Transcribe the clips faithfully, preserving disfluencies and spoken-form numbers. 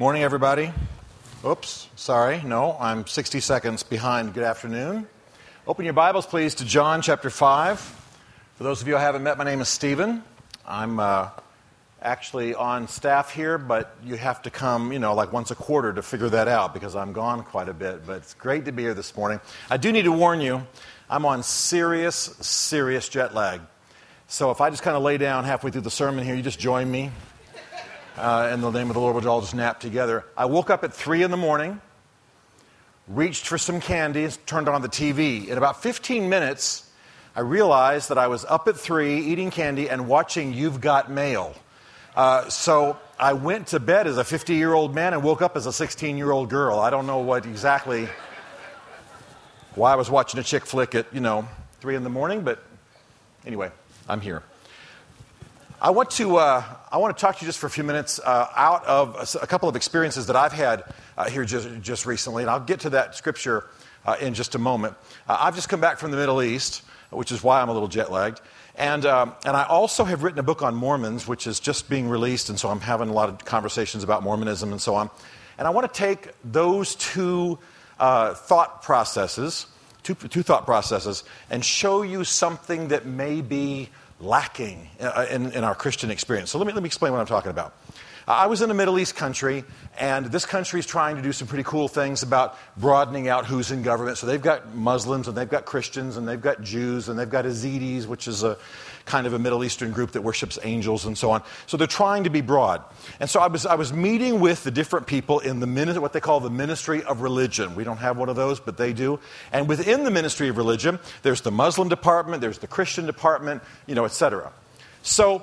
Morning, everybody. Oops, sorry. No, I'm sixty seconds behind. Good afternoon. Open your Bibles, please, to John chapter five. For those of you I haven't met, my name is Stephen. I'm uh, actually on staff here, but you have to come, you know, like once a quarter to figure that out because I'm gone quite a bit. But it's great to be here this morning. I do need to warn you, I'm on serious, serious jet lag. So if I just kind of lay down halfway through the sermon here, you just join me. Uh, in the name of the Lord, we'll all just nap together. I woke up at three in the morning, reached for some candy, turned on the T V. In about fifteen minutes, I realized that I was up at three, eating candy, and watching You've Got Mail. Uh, so I went to bed as a fifty-year-old man and woke up as a sixteen-year-old girl. I don't know what exactly why I was watching a chick flick at, you know, three in the morning, but anyway, I'm here. I want to uh, I want to talk to you just for a few minutes uh, out of a, a couple of experiences that I've had uh, here just, just recently, and I'll get to that scripture uh, in just a moment. Uh, I've just come back from the Middle East, which is why I'm a little jet-lagged, and um, and I also have written a book on Mormons, which is just being released, and so I'm having a lot of conversations about Mormonism and so on. And I want to take those two uh, thought processes, two two thought processes, and show you something that may be lacking in, in our Christian experience. So let me let me explain what I'm talking about. Uh, I was in a Middle East country, and this country is trying to do some pretty cool things about broadening out who's in government. So they've got Muslims, and they've got Christians, and they've got Jews, and they've got Yazidis, which is a kind of a Middle Eastern group that worships angels and so on. So they're trying to be broad. And so I was I was meeting with the different people in the mini- what they call the Ministry of Religion. We don't have one of those, but they do. And within the Ministry of Religion, there's the Muslim department, there's the Christian department, you know, et cetera. So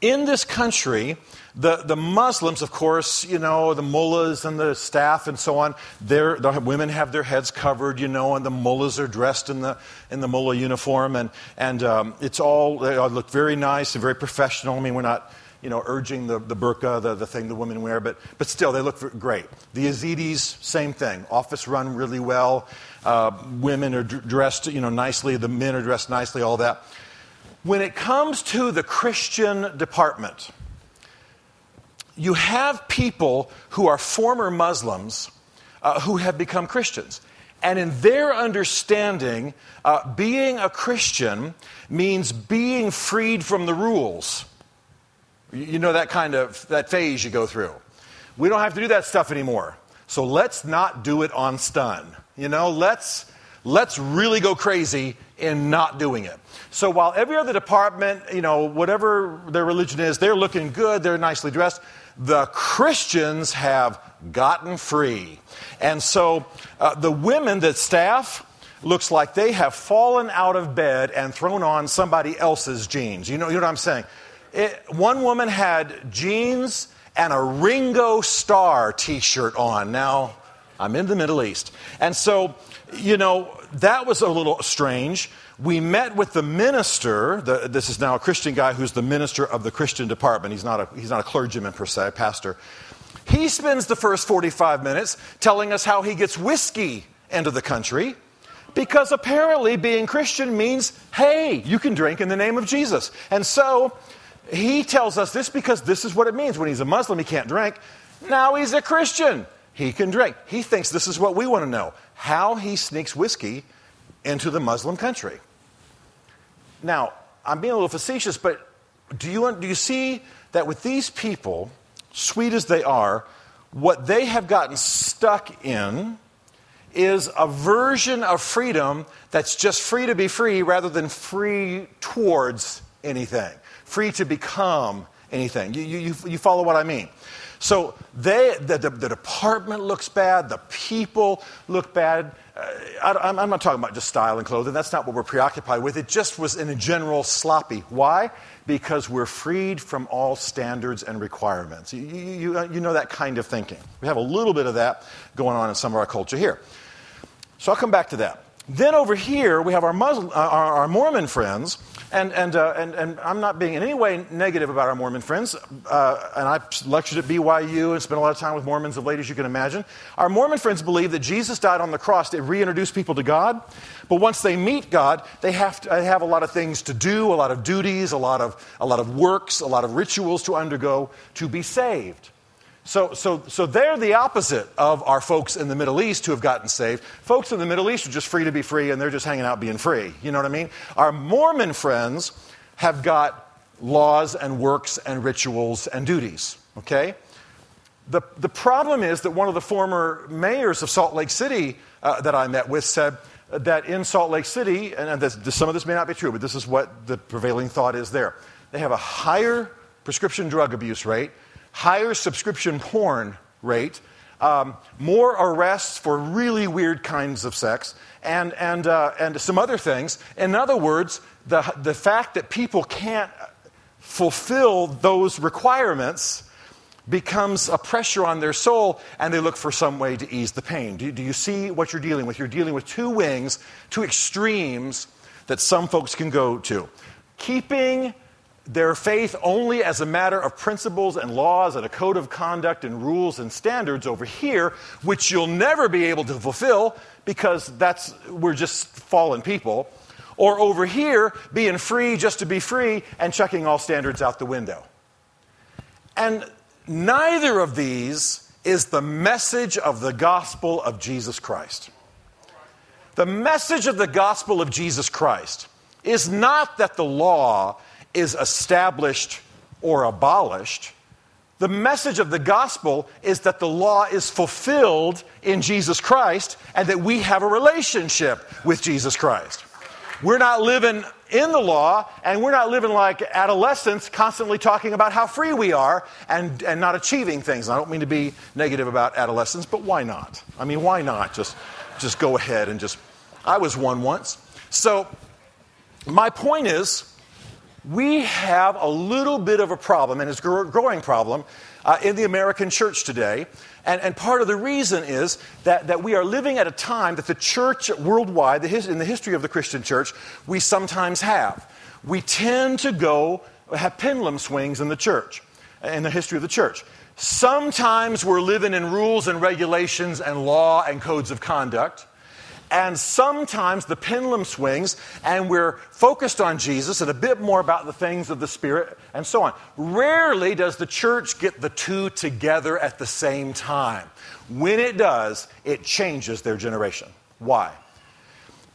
in this country, the, the Muslims, of course, you know, the mullahs and the staff and so on, they're, the women have their heads covered, you know, and the mullahs are dressed in the in the mullah uniform, and and um, it's all, they all look very nice and very professional. I mean, we're not, you know, urging the, the burqa, the, the thing the women wear, but but still, they look great. The Yazidis, same thing. Office run really well. Uh, women are d- dressed, you know, nicely. The men are dressed nicely, all that. When it comes to the Christian department, you have people who are former Muslims uh, who have become Christians. And in their understanding, uh, being a Christian means being freed from the rules. You know, that kind of, that phase you go through. We don't have to do that stuff anymore. So let's not do it on stun. You know, let's... Let's really go crazy in not doing it. So while every other department, you know, whatever their religion is, they're looking good, they're nicely dressed, the Christians have gotten free. And so uh, the women, the staff, looks like they have fallen out of bed and thrown on somebody else's jeans. You know, you know what I'm saying? It, one woman had jeans and a Ringo Starr T-shirt on. Now, I'm in the Middle East. And so, you know, that was a little strange. We met with the minister. The, this is now a Christian guy who's the minister of the Christian department. He's not a he's not a clergyman per se, a pastor. He spends the first forty-five minutes telling us how he gets whiskey into the country, because apparently being Christian means, hey, you can drink in the name of Jesus. And so he tells us this because this is what it means. When he's a Muslim, he can't drink. Now he's a Christian. He can drink. He thinks this is what we want to know, how he sneaks whiskey into the Muslim country. Now, I'm being a little facetious, but do you, do you see that with these people, sweet as they are, what they have gotten stuck in is a version of freedom that's just free to be free rather than free towards anything, free to become anything. You, you, you follow what I mean? So they, the, the, the department looks bad. The people look bad. Uh, I, I'm not talking about just style and clothing. That's not what we're preoccupied with. It just was in a general sloppy. Why? Because we're freed from all standards and requirements. You, you, you know that kind of thinking. We have a little bit of that going on in some of our culture here. So I'll come back to that. Then over here we have our Muslim, uh, our, our Mormon friends. And and, uh, and and I'm not being in any way negative about our Mormon friends. Uh, and I lectured at B Y U and spent a lot of time with Mormons of late, as you can imagine. Our Mormon friends believe that Jesus died on the cross to reintroduce people to God. But once they meet God, they have to they have a lot of things to do, a lot of duties, a lot of a lot of works, a lot of rituals to undergo to be saved. So, so, so they're the opposite of our folks in the Middle East who have gotten saved. Folks in the Middle East are just free to be free, and they're just hanging out being free. You know what I mean? Our Mormon friends have got laws and works and rituals and duties, okay? The, the problem is that one of the former mayors of Salt Lake City uh, that I met with said that in Salt Lake City, and this, some of this may not be true, but this is what the prevailing thought is there. They have a higher prescription drug abuse rate, higher subscription porn rate, um, more arrests for really weird kinds of sex, and and uh, and some other things. In other words, the the fact that people can't fulfill those requirements becomes a pressure on their soul, and they look for some way to ease the pain. Do, do you see what you're dealing with? You're dealing with two wings, two extremes that some folks can go to. Keeping their faith only as a matter of principles and laws and a code of conduct and rules and standards over here, which you'll never be able to fulfill because that's we're just fallen people. Or over here, being free just to be free and chucking all standards out the window. And neither of these is the message of the gospel of Jesus Christ. The message of the gospel of Jesus Christ is not that the law is established or abolished. The message of the gospel is that the law is fulfilled in Jesus Christ and that we have a relationship with Jesus Christ. We're not living in the law, and we're not living like adolescents constantly talking about how free we are and, and not achieving things. And I don't mean to be negative about adolescents, but why not? I mean, why not? Just, just go ahead and just... I was one once. So my point is, we have a little bit of a problem, and it's a growing problem, uh, in the American church today. And, and part of the reason is that, that we are living at a time that the church worldwide, the his, in the history of the Christian church, we sometimes have. We tend to go, have pendulum swings in the church, in the history of the church. Sometimes we're living in rules and regulations and law and codes of conduct. And sometimes the pendulum swings and we're focused on Jesus and a bit more about the things of the Spirit and so on. Rarely does the church get the two together at the same time. When it does, it changes their generation. Why?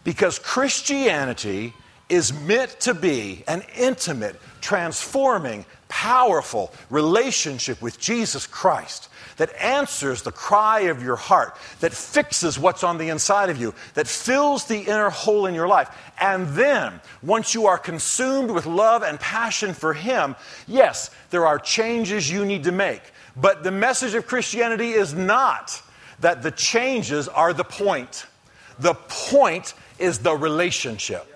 Because Christianity is meant to be an intimate, transforming, powerful relationship with Jesus Christ that answers the cry of your heart, that fixes what's on the inside of you, that fills the inner hole in your life. And then, once you are consumed with love and passion for Him, yes, there are changes you need to make. But the message of Christianity is not that the changes are the point. The point is the relationship.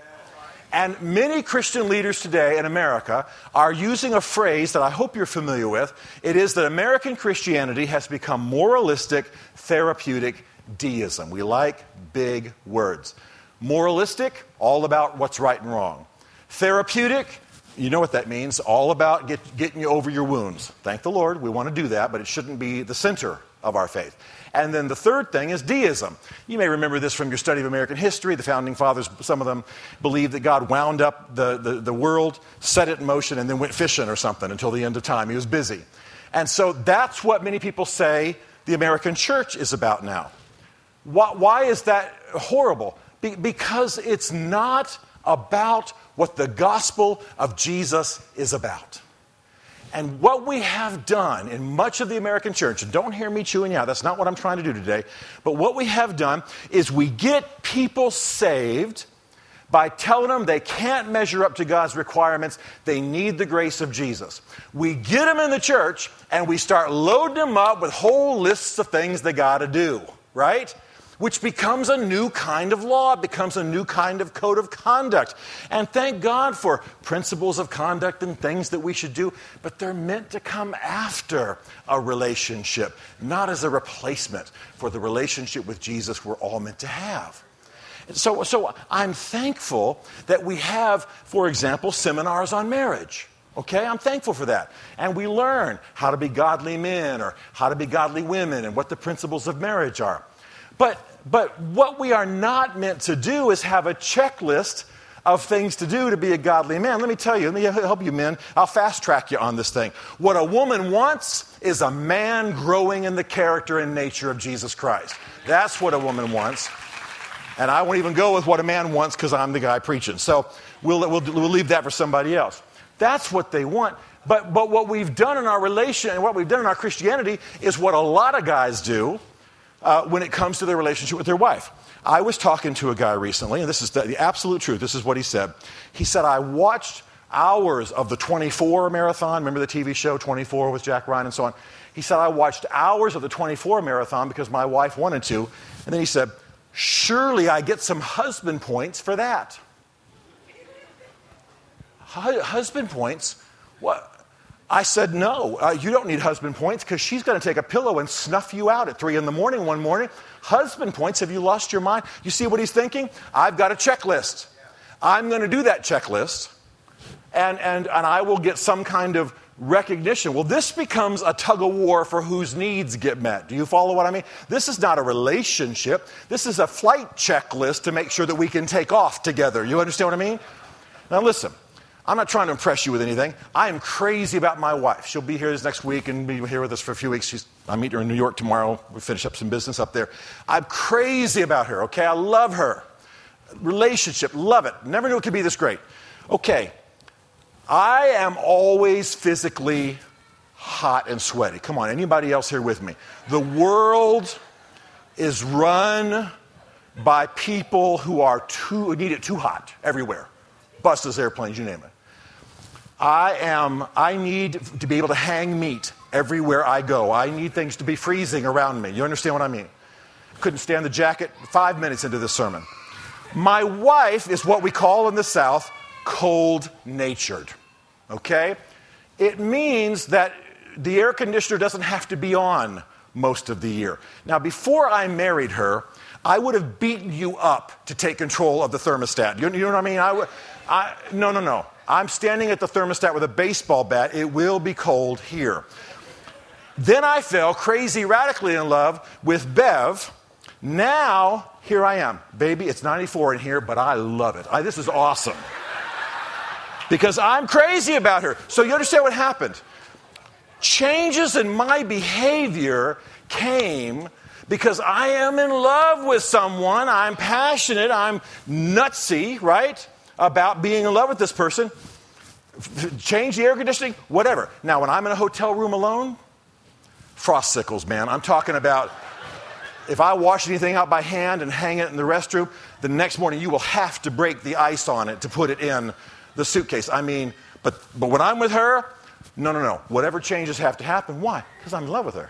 And many Christian leaders today in America are using a phrase that I hope you're familiar with. It is that American Christianity has become moralistic, therapeutic deism. We like big words. Moralistic, all about what's right and wrong. Therapeutic, you know what that means, all about get, getting you over your wounds. Thank the Lord, we want to do that, but it shouldn't be the center of our faith. And then the third thing is deism. You may remember this from your study of American history. The founding fathers, some of them, believed that God wound up the, the, the world, set it in motion, and then went fishing or something until the end of time. He was busy. And so that's what many people say the American church is about now. Why, why is that horrible? Be, because it's not about what the gospel of Jesus is about. And what we have done in much of the American church, and don't hear me chewing out, that's not what I'm trying to do today, but what we have done is we get people saved by telling them they can't measure up to God's requirements, they need the grace of Jesus. We get them in the church, and we start loading them up with whole lists of things they got to do, right? Which becomes a new kind of law, becomes a new kind of code of conduct. And thank God for principles of conduct and things that we should do, but they're meant to come after a relationship, not as a replacement for the relationship with Jesus we're all meant to have. So, so I'm thankful that we have, for example, seminars on marriage. Okay, I'm thankful for that. And we learn how to be godly men or how to be godly women and what the principles of marriage are. But But what we are not meant to do is have a checklist of things to do to be a godly man. Let me tell you, let me help you men. I'll fast track you on this thing. What a woman wants is a man growing in the character and nature of Jesus Christ. That's what a woman wants. And I won't even go with what a man wants because I'm the guy preaching. So we'll, we'll, we'll leave that for somebody else. That's what they want. But, but what we've done in our relation, and what we've done in our Christianity is what a lot of guys do uh, when it comes to their relationship with their wife. I was talking to a guy recently, and this is the, the absolute truth. This is what he said. He said, I watched hours of the twenty-four marathon. Remember the T V show twenty-four with Jack Ryan and so on? He said, I watched hours of the twenty-four marathon because my wife wanted to. And then he said, surely I get some husband points for that. Husband points? What? I said, no, uh, you don't need husband points because she's going to take a pillow and snuff you out at three in the morning one morning. Husband points, have you lost your mind? You see what he's thinking? I've got a checklist. I'm going to do that checklist, and, and, and I will get some kind of recognition. Well, this becomes a tug of war for whose needs get met. Do you follow what I mean? This is not a relationship. This is a flight checklist to make sure that we can take off together. You understand what I mean? Now, listen. I'm not trying to impress you with anything. I am crazy about my wife. She'll be here this next week and be here with us for a few weeks. She's, I meet her in New York tomorrow. We finish up some business up there. I'm crazy about her, okay? I love her. Relationship, love it. Never knew it could be this great. Okay, I am always physically hot and sweaty. Come on, anybody else here with me? The world is run by people who are too, who need it too hot everywhere. Buses, airplanes, you name it. I am, I need to be able to hang meat everywhere I go. I need things to be freezing around me. You understand what I mean? Couldn't stand the jacket five minutes into this sermon. My wife is what we call in the South cold-natured, okay? It means that the air conditioner doesn't have to be on most of the year. Now, before I married her, I would have beaten you up to take control of the thermostat. You, you know what I mean? I would... I, no, no, no. I'm standing at the thermostat with a baseball bat. It will be cold here. Then I fell crazy, radically in love with Bev. Now, here I am. Baby, it's ninety-four in here, but I love it. I, this is awesome. Because I'm crazy about her. So you understand what happened? Changes in my behavior came because I am in love with someone. I'm passionate. I'm nutsy, right? About being in love with this person, change the air conditioning, whatever. Now, when I'm in a hotel room alone, frostsicles, man. I'm talking about if I wash anything out by hand and hang it in the restroom, the next morning you will have to break the ice on it to put it in the suitcase. I mean, but, but when I'm with her, no, no, no. Whatever changes have to happen. Why? Because I'm in love with her.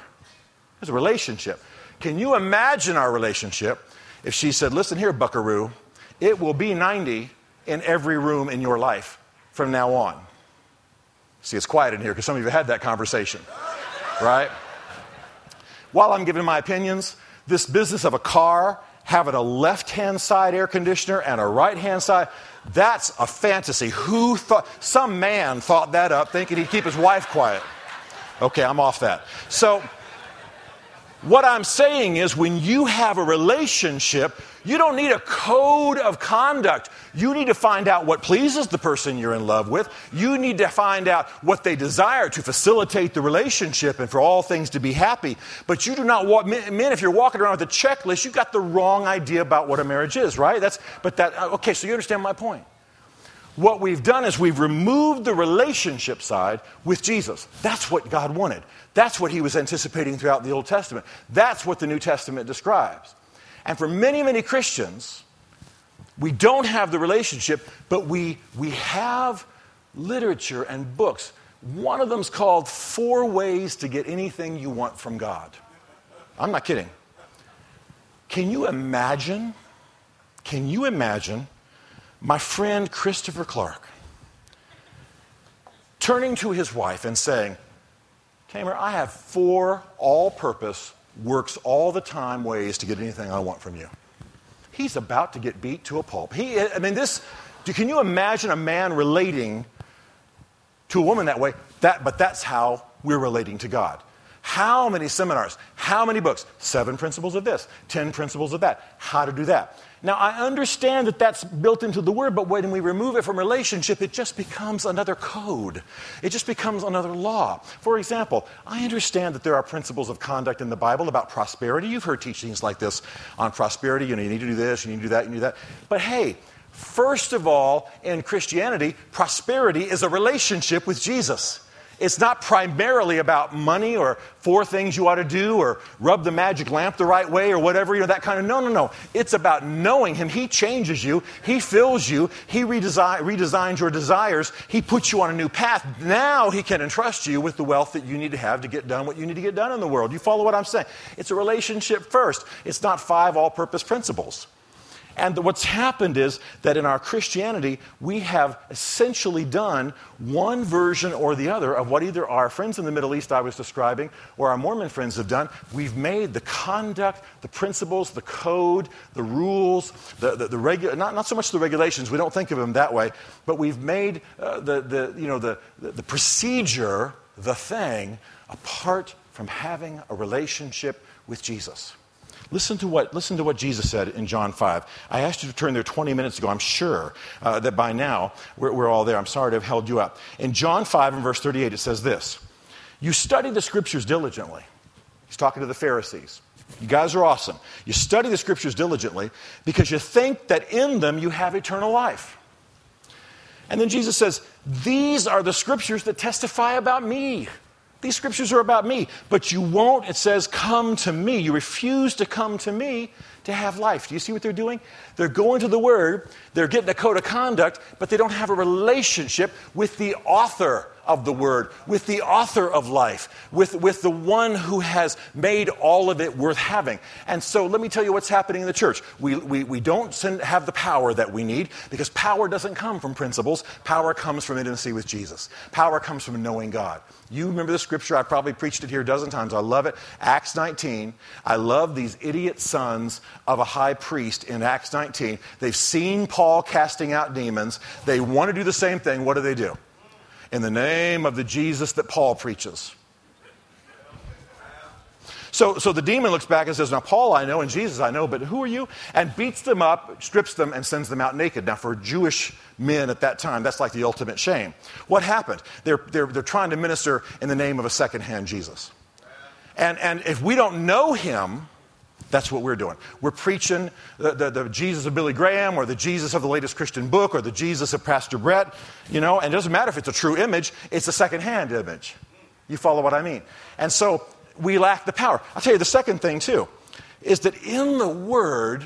There's a relationship. Can you imagine our relationship if she said, listen here, buckaroo, it will be ninety in every room in your life from now on. See, it's quiet in here because some of you had that conversation, right? While I'm giving my opinions, this business of a car having a left-hand side air conditioner and a right-hand side, that's a fantasy. Who thought, some man thought that up thinking he'd keep his wife quiet. Okay, I'm off that. So what I'm saying is when you have a relationship, you don't need a code of conduct. You need to find out what pleases the person you're in love with. You need to find out what they desire to facilitate the relationship and for all things to be happy. But you do not want, men, if you're walking around with a checklist, you've got the wrong idea about what a marriage is, right? That's, but that, okay, so you understand my point. What we've done is we've removed the relationship side with Jesus. That's what God wanted. That's what he was anticipating throughout the Old Testament. That's what the New Testament describes. And for many, many Christians, we don't have the relationship, but we, we have literature and books. One of them's called Four Ways to Get Anything You Want from God. I'm not kidding. Can you imagine? Can you imagine? My friend Christopher Clark, turning to his wife and saying, Tamer, I have four all-purpose, works all the time ways to get anything I want from you. He's about to get beat to a pulp. He, I mean, this, can you imagine a man relating to a woman that way? That, but that's how we're relating to God. How many seminars? How many books? Seven principles of this, ten principles of that, how to do that. Now, I understand that that's built into the word, but when we remove it from relationship, it just becomes another code. It just becomes another law. For example, I understand that there are principles of conduct in the Bible about prosperity. You've heard teachings like this on prosperity. You know, you need to do this, you need to do that, you need to do that. But hey, first of all, in Christianity, prosperity is a relationship with Jesus. It's not primarily about money or four things you ought to do or rub the magic lamp the right way or whatever, you know, that kind of, no, no, no. It's about knowing Him. He changes you. He fills you. He redesign, redesigns your desires. He puts you on a new path. Now He can entrust you with the wealth that you need to have to get done what you need to get done in the world. You follow what I'm saying? It's a relationship first. It's not five all-purpose principles. And what's happened is that in our Christianity, we have essentially done one version or the other of what either our friends in the Middle East I was describing or our Mormon friends have done. We've made the conduct, the principles, the code, the rules, the, the, the regu- not, not so much the regulations. We don't think of them that way. But we've made uh, the, the, you know, the, the, the procedure, the thing, apart from having a relationship with Jesus. Listen to what listen to what Jesus said in John five. I asked you to turn there twenty minutes ago. I'm sure uh, that by now we're, we're all there. I'm sorry to have held you up. In John five and verse thirty-eight, it says this. You study the scriptures diligently. He's talking to the Pharisees. You guys are awesome. You study the scriptures diligently because you think that in them you have eternal life. And then Jesus says, these are the scriptures that testify about me. These scriptures are about me, but you won't, it says, come to me. You refuse to come to me to have life. Do you see what they're doing? They're going to the word, they're getting a code of conduct, but they don't have a relationship with the author of the word, with the author of life, with, with the one who has made all of it worth having. And so let me tell you what's happening in the church. We, we, we don't send, have the power that we need because power doesn't come from principles. Power comes from intimacy with Jesus. Power comes from knowing God. You remember the scripture, I probably preached it here a dozen times. I love it. Acts nineteen. I love these idiot sons of a high priest in Acts nineteen. They've seen Paul casting out demons. They want to do the same thing. What do they do? In the name of the Jesus that Paul preaches. So, so the demon looks back and says, now Paul I know and Jesus I know, but who are you? And beats them up, strips them, and sends them out naked. Now for Jewish men at that time, that's like the ultimate shame. What happened? They're, they're, they're trying to minister in the name of a secondhand Jesus. And, and if we don't know Him, that's what we're doing. We're preaching the, the, the Jesus of Billy Graham or the Jesus of the latest Christian book or the Jesus of Pastor Brett, you know, and it doesn't matter if it's a true image, it's a secondhand image. You follow what I mean? And so we lack the power. I'll tell you the second thing, too, is that in the Word,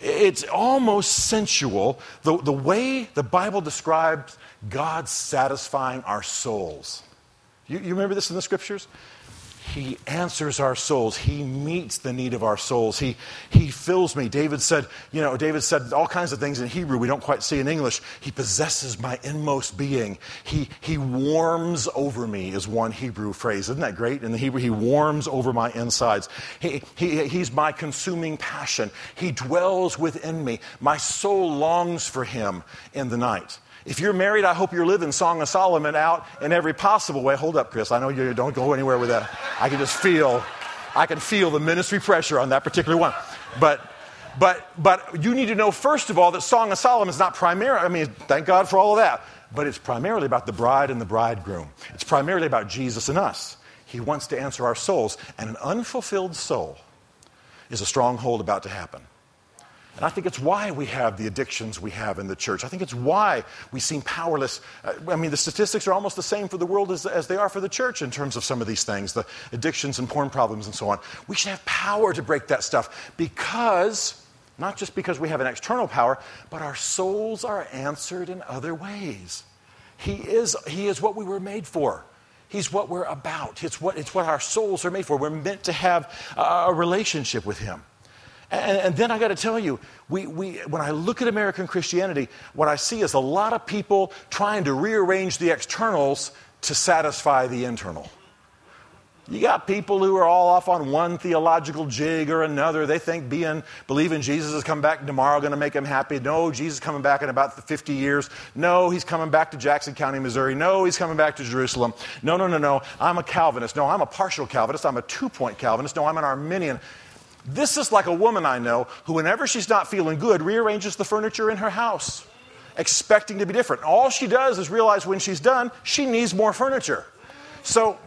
it's almost sensual, the, the way the Bible describes God satisfying our souls. You, you remember this in the Scriptures? He answers our souls. He meets the need of our souls. He, he fills me. David said, you know, David said all kinds of things in Hebrew we don't quite see in English. He possesses my inmost being. He, he warms over me is one Hebrew phrase. Isn't that great? In the Hebrew, he warms over my insides. He, he, he's my consuming passion. He dwells within me. My soul longs for him in the night. If you're married, I hope you're living Song of Solomon out in every possible way. Hold up, Chris. I know you don't go anywhere with that. I can just feel, I can feel the ministry pressure on that particular one. But, but, but you need to know, first of all, that Song of Solomon is not primarily, I mean, thank God for all of that, but it's primarily about the bride and the bridegroom. It's primarily about Jesus and us. He wants to answer our souls, and an unfulfilled soul is a stronghold about to happen. And I think it's why we have the addictions we have in the church. I think it's why we seem powerless. I mean, the statistics are almost the same for the world as, as they are for the church in terms of some of these things, the addictions and porn problems and so on. We should have power to break that stuff because, not just because we have an external power, but our souls are answered in other ways. He is, he is what we were made for. He's what we're about. It's what, it's what our souls are made for. We're meant to have a relationship with him. And, and then I got to tell you, we, we, when I look at American Christianity, what I see is a lot of people trying to rearrange the externals to satisfy the internal. You got people who are all off on one theological jig or another. They think being, believing Jesus is coming back tomorrow going to make them happy. No, Jesus is coming back in about fifty years. No, he's coming back to Jackson County, Missouri. No, he's coming back to Jerusalem. No, no, no, no. I'm a Calvinist. No, I'm a partial Calvinist. I'm a two-point Calvinist. No, I'm an Arminian. This is like a woman I know who, whenever she's not feeling good, rearranges the furniture in her house, expecting to be different. All she does is realize when she's done, she needs more furniture. So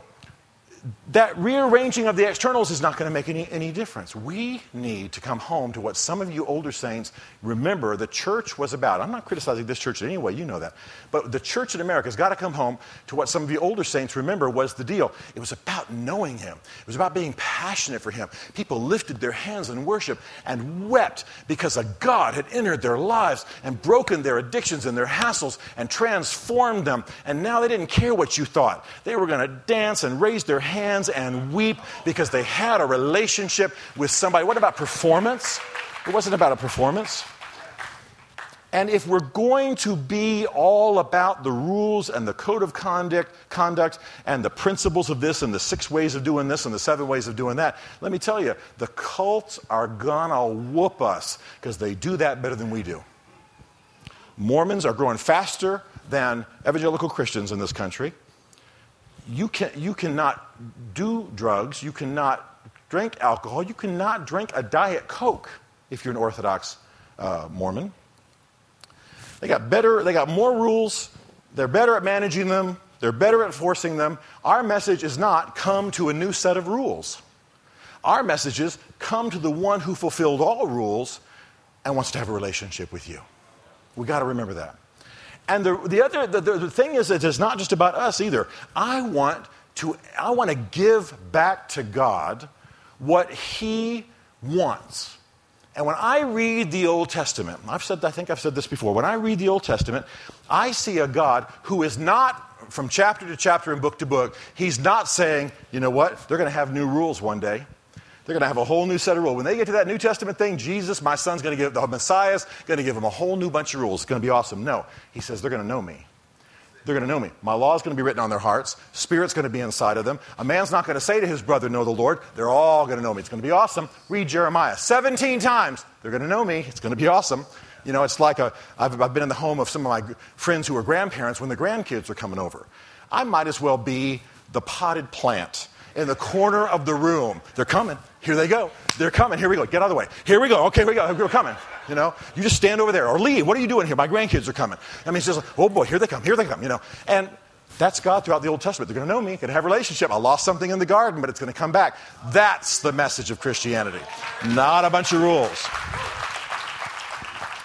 that rearranging of the externals is not going to make any, any difference. We need to come home to what some of you older saints remember the church was about. I'm not criticizing this church in any way, you know that. But the church in America has got to come home to what some of you older saints remember was the deal. It was about knowing him. It was about being passionate for him. People lifted their hands in worship and wept because a God had entered their lives and broken their addictions and their hassles and transformed them. And now they didn't care what you thought. They were going to dance and raise their hands. hands and weep because they had a relationship with somebody. What about performance? It wasn't about a performance. And if we're going to be all about the rules and the code of conduct, conduct and the principles of this and the six ways of doing this and the seven ways of doing that, let me tell you, the cults are gonna whoop us because they do that better than we do. Mormons are growing faster than evangelical Christians in this country. You can you cannot do drugs, you cannot drink alcohol, you cannot drink a Diet Coke if you're an Orthodox uh, Mormon. They got better, they got more rules, they're better at managing them, they're better at forcing them. Our message is not come to a new set of rules. Our message is come to the one who fulfilled all rules and wants to have a relationship with you. We got to remember that. And the, the other the, the thing is that it's not just about us either. I want to I want to give back to God what He wants. And when I read the Old Testament, I've said I think I've said this before. When I read the Old Testament, I see a God who is not from chapter to chapter and book to book. He's not saying, you know what? They're going to have new rules one day. They're going to have a whole new set of rules. When they get to that New Testament thing, Jesus, my son's going to give, the Messiah's going to give them a whole new bunch of rules. It's going to be awesome. No, he says, they're going to know me. They're going to know me. My law is going to be written on their hearts. Spirit's going to be inside of them. A man's not going to say to his brother, know the Lord. They're all going to know me. It's going to be awesome. Read Jeremiah seventeen times. They're going to know me. It's going to be awesome. You know, it's like a, I've, I've been in the home of some of my friends who are grandparents when the grandkids are coming over. I might as well be the potted plant in the corner of the room. They're coming. Here they go. They're coming. Here we go. Get out of the way. Here we go. Okay, we go. We're coming. You know, you just stand over there or leave. What are you doing here? My grandkids are coming. I mean, it's just like, oh boy, here they come. Here they come. You know, and that's God throughout the Old Testament. They're going to know me. Going to have a relationship. I lost something in the garden, but it's going to come back. That's the message of Christianity, not a bunch of rules.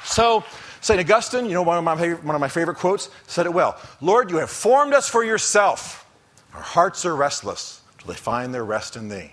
So Saint Augustine, you know, one of my one of my favorite quotes said it well. Lord, you have formed us for yourself. Our hearts are restless. They find their rest in thee.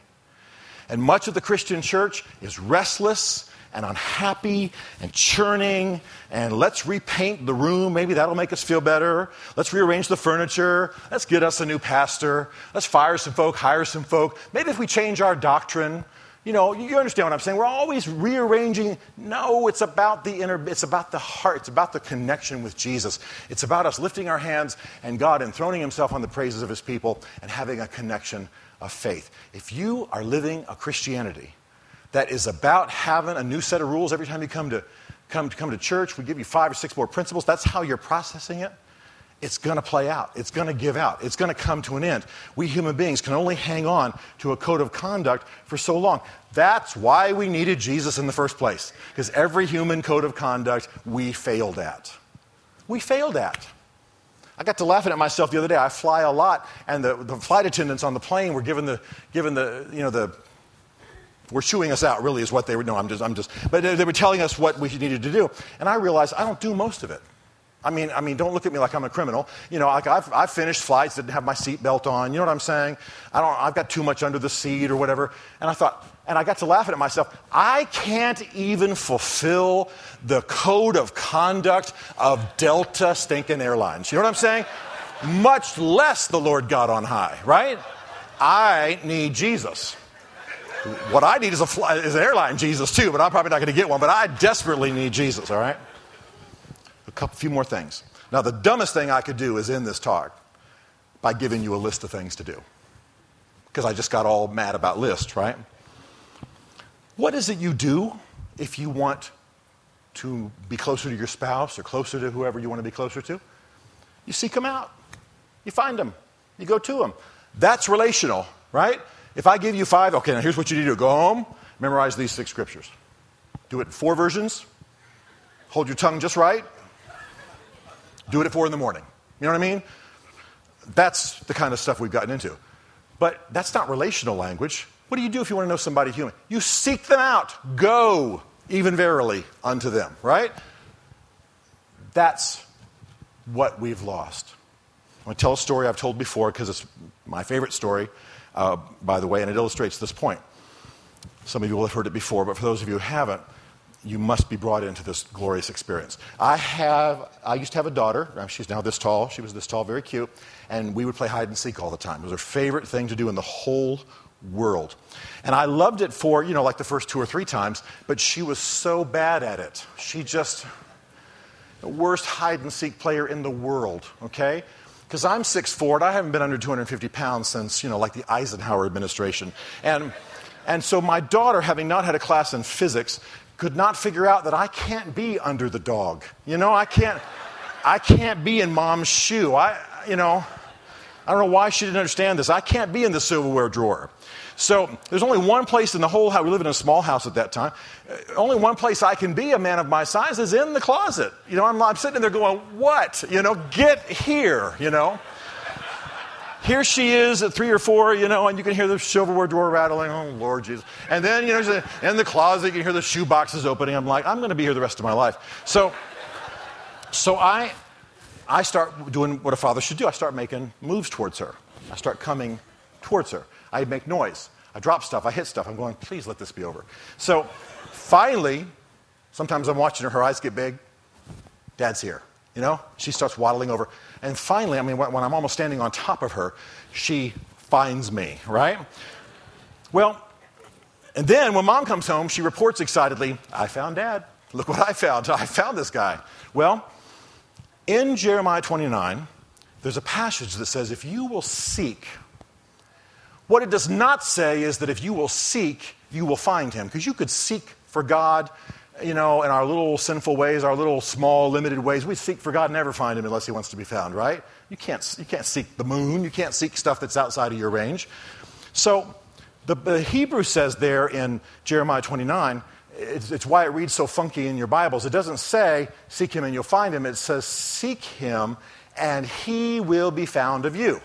And much of the Christian church is restless and unhappy and churning and let's repaint the room. Maybe that'll make us feel better. Let's rearrange the furniture. Let's get us a new pastor. Let's fire some folk, hire some folk. Maybe if we change our doctrine, you know, you understand what I'm saying. We're always rearranging. No, it's about the inner, it's about the heart. It's about the connection with Jesus. It's about us lifting our hands and God enthroning himself on the praises of his people and having a connection of faith. If you are living a Christianity that is about having a new set of rules every time you come to come to come to church, we give you five or six more principles. That's how you're processing it. It's going to play out. It's going to give out. It's going to come to an end. We human beings can only hang on to a code of conduct for so long. That's why we needed Jesus in the first place, because every human code of conduct we failed at. We failed at. I got to laughing at myself the other day. I fly a lot, and the, the flight attendants on the plane were given the, given the, you know, the, were chewing us out, really, is what they were, no, I'm just, I'm just, but they were telling us what we needed to do. And I realized I don't do most of it. I mean, I mean, don't look at me like I'm a criminal. You know, like I've, I've finished flights, didn't have my seatbelt on. You know what I'm saying? I don't, I've got too much under the seat or whatever. And I thought, and I got to laughing at myself. I can't even fulfill the code of conduct of Delta stinking airlines. You know what I'm saying? Much less the Lord God on high, right? I need Jesus. What I need is a fly, is an airline Jesus too, but I'm probably not going to get one. But I desperately need Jesus, all right? A couple, few more things. Now, the dumbest thing I could do is end this talk by giving you a list of things to do, because I just got all mad about lists, right? What is it you do if you want to be closer to your spouse or closer to whoever you want to be closer to? You seek them out. You find them. You go to them. That's relational, right? If I give you five, okay, now here's what you need to do. Go home. memorize these six scriptures. Do it in four versions. Hold your tongue just right. Do it at four in the morning. You know what I mean? That's the kind of stuff we've gotten into. But that's not relational language. What do you do if you want to know somebody human? You seek them out. Go, even verily, unto them, right? That's what we've lost. I'm going to tell a story I've told before because it's my favorite story, uh, by the way, and it illustrates this point. Some of you will have heard it before, but for those of you who haven't, you must be brought into this glorious experience. I have, I used to have a daughter. She's now this tall. She was this tall, very cute. And we would play hide and seek all the time. It was her favorite thing to do in the whole world. And I loved it for, you know, like the first two or three times, but she was so bad at it. She just, the worst hide and seek player in the world, okay? Because I'm six foot four, and I haven't been under two hundred fifty pounds since, you know, like the Eisenhower administration. And, and so my daughter, having not had a class in physics, could not figure out that I can't be under the dog. You know, I can't I can't be in mom's shoe. I, you know, I don't know why she didn't understand this. I can't be in the silverware drawer. So there's only one place in the whole house. We live in a small house at that time. Only one place I can be a man of my size is in the closet. You know, I'm, I'm sitting there going, what? You know, get here, you know. Here she is at three or four, you know, and you can hear the silverware drawer rattling. Oh, Lord Jesus. And then, you know, in the closet, you can hear the shoe boxes opening. I'm like, I'm going to be here the rest of my life. So so I I start doing what a father should do. I start making moves towards her. I start coming towards her. I make noise. I drop stuff. I hit stuff. I'm going, please let this be over. So finally, sometimes I'm watching her. Her eyes get big. Dad's here. You know, she starts waddling over. And finally, I mean, when I'm almost standing on top of her, she finds me, right? Well, and then when mom comes home, she reports excitedly, I found dad. Look what I found. I found this guy. Well, in Jeremiah twenty-nine, there's a passage that says, if you will seek, what it does not say is that if you will seek, you will find him. Because you could seek for God, you know, in our little sinful ways, our little small, limited ways, we seek for God and never find him unless he wants to be found, right? You can't, you can't seek the moon. You can't seek stuff that's outside of your range. So the, the Hebrew says there in Jeremiah twenty-nine, it's, it's why it reads so funky in your Bibles. It doesn't say, seek him and you'll find him. It says, seek him and he will be found of you.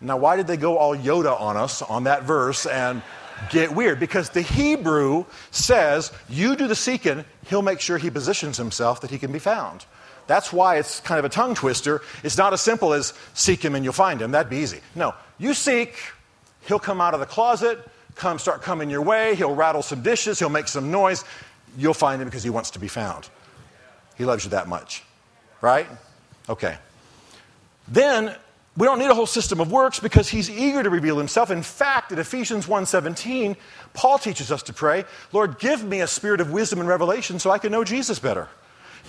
Now, why did they go all Yoda on us on that verse and get weird? Because the Hebrew says, you do the seeking, he'll make sure he positions himself that he can be found. That's why it's kind of a tongue twister. It's not as simple as seek him and you'll find him. That'd be easy. No, you seek, he'll come out of the closet, come start coming your way, he'll rattle some dishes, he'll make some noise. You'll find him because he wants to be found. He loves you that much, right? Okay. Then we don't need a whole system of works because he's eager to reveal himself. In fact, in Ephesians one seventeen, Paul teaches us to pray, Lord, give me a spirit of wisdom and revelation so I can know Jesus better.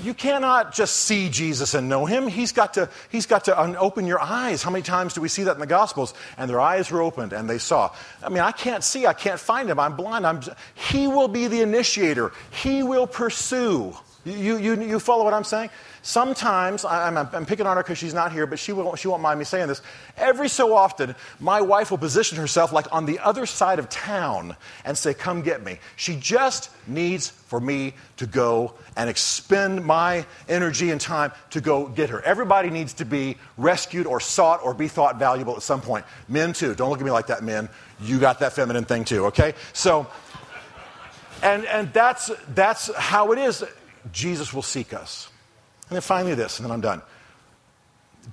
You cannot just see Jesus and know him. He's got to, he's got to un- open your eyes. How many times do we see that in the Gospels? And their eyes were opened and they saw. I mean, I can't see. I can't find him. I'm blind. I'm, he will be the initiator. He will pursue. You, you, you follow what I'm saying? Sometimes, I'm, I'm picking on her because she's not here, but she won't, she won't mind me saying this. Every so often, my wife will position herself like on the other side of town and say, come get me. She just needs for me to go and expend my energy and time to go get her. Everybody needs to be rescued or sought or be thought valuable at some point. Men too. Don't look at me like that, men. You got that feminine thing too, okay? So, and, and that's, that's how it is. Jesus will seek us. And then finally this, and then I'm done.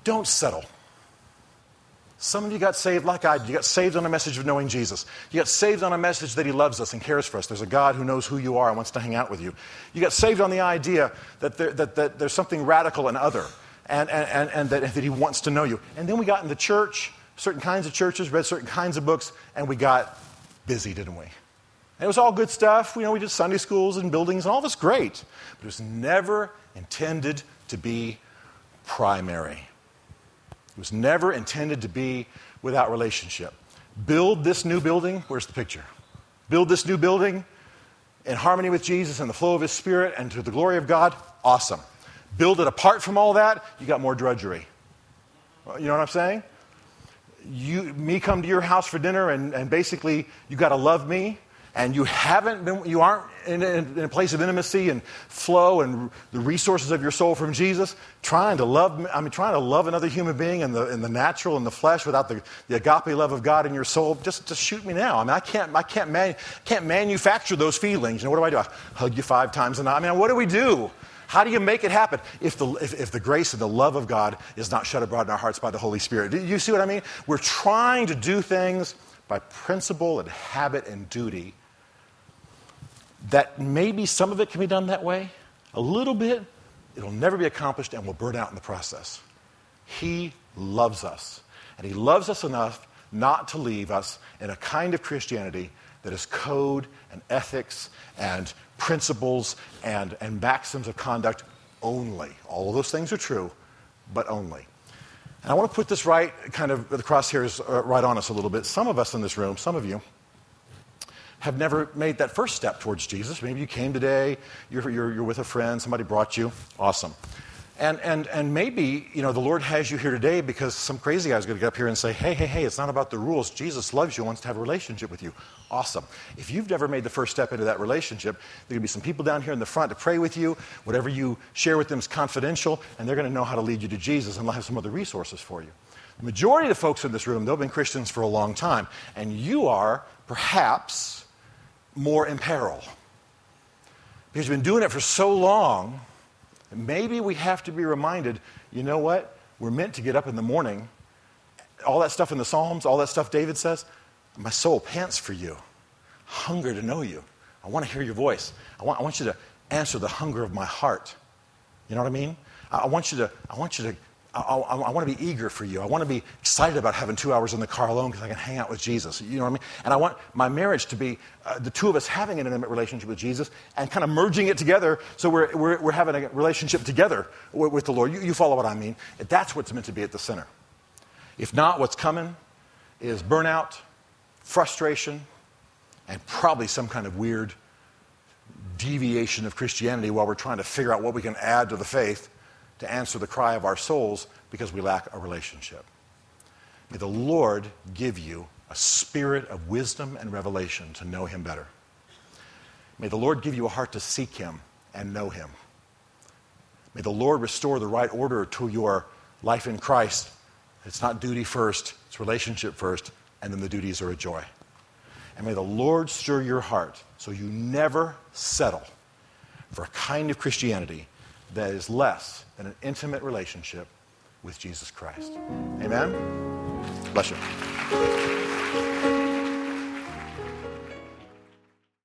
Don't settle. Some of you got saved like I did. You got saved on a message of knowing Jesus. You got saved on a message that he loves us and cares for us. There's a God who knows who you are and wants to hang out with you. You got saved on the idea that, there, that, that there's something radical and other and, and, and, and that, that he wants to know you. And then we got in the church, certain kinds of churches, read certain kinds of books, and we got busy, didn't we? And it was all good stuff. You know, we did Sunday schools and buildings and all this great. But it was never intended to be primary. It was never intended to be without relationship. Build this new building. Where's the picture? Build this new building in harmony with Jesus and the flow of his spirit and to the glory of God. Awesome. Build it apart from all that. You got more drudgery. You know what I'm saying? You, me come to your house for dinner and, and basically you got to love me. and you haven't been, you aren't in, in, in a place of intimacy and flow and the resources of your soul from Jesus, trying to love, I mean, trying to love another human being in the in the natural and the flesh without the, the agape love of God in your soul, just just shoot me now. I mean, I can't I can't man, can't manufacture those feelings. You know, what do I do? I hug you five times a night. I mean, what do we do? How do you make it happen if the if, if the grace and the love of God is not shed abroad in our hearts by the Holy Spirit? Do you see what I mean? We're trying to do things by principle and habit and duty. That maybe some of it can be done that way, a little bit, it'll never be accomplished and we'll burn out in the process. He loves us. And he loves us enough not to leave us in a kind of Christianity that is code and ethics and principles and, and maxims of conduct only. All of those things are true, but only. And I want to put this right, kind of the crosshairs right on us a little bit. Some of us in this room, some of you, have never made that first step towards Jesus. Maybe you came today, you're, you're, you're with a friend, somebody brought you, awesome. And and and maybe, you know, the Lord has you here today because some crazy guy's going to get up here and say, hey, hey, hey, it's not about the rules. Jesus loves you and wants to have a relationship with you. Awesome. If you've never made the first step into that relationship, there will be some people down here in the front to pray with you. Whatever you share with them is confidential, and they're going to know how to lead you to Jesus, and they'll have some other resources for you. The majority of the folks in this room, they've been Christians for a long time, and you are perhaps more in peril. Because you've been doing it for so long, maybe we have to be reminded, you know what? We're meant to get up in the morning. All that stuff in the Psalms, all that stuff David says, my soul pants for you. Hunger to know you. I want to hear your voice. I want, I want you to answer the hunger of my heart. You know what I mean? I, I want you to, I want you to, I, I, I want to be eager for you. I want to be excited about having two hours in the car alone because I can hang out with Jesus. You know what I mean? And I want my marriage to be uh, the two of us having an intimate relationship with Jesus and kind of merging it together so we're we're, we're having a relationship together with, with the Lord. You, you follow what I mean? That's what's meant to be at the center. If not, what's coming is burnout, frustration, and probably some kind of weird deviation of Christianity while we're trying to figure out what we can add to the faith to answer the cry of our souls because we lack a relationship. May the Lord give you a spirit of wisdom and revelation to know him better. May the Lord give you a heart to seek him and know him. May the Lord restore the right order to your life in Christ. It's not duty first, it's relationship first, and then the duties are a joy. And may the Lord stir your heart so you never settle for a kind of Christianity that is less than an intimate relationship with Jesus Christ. Amen? Bless you.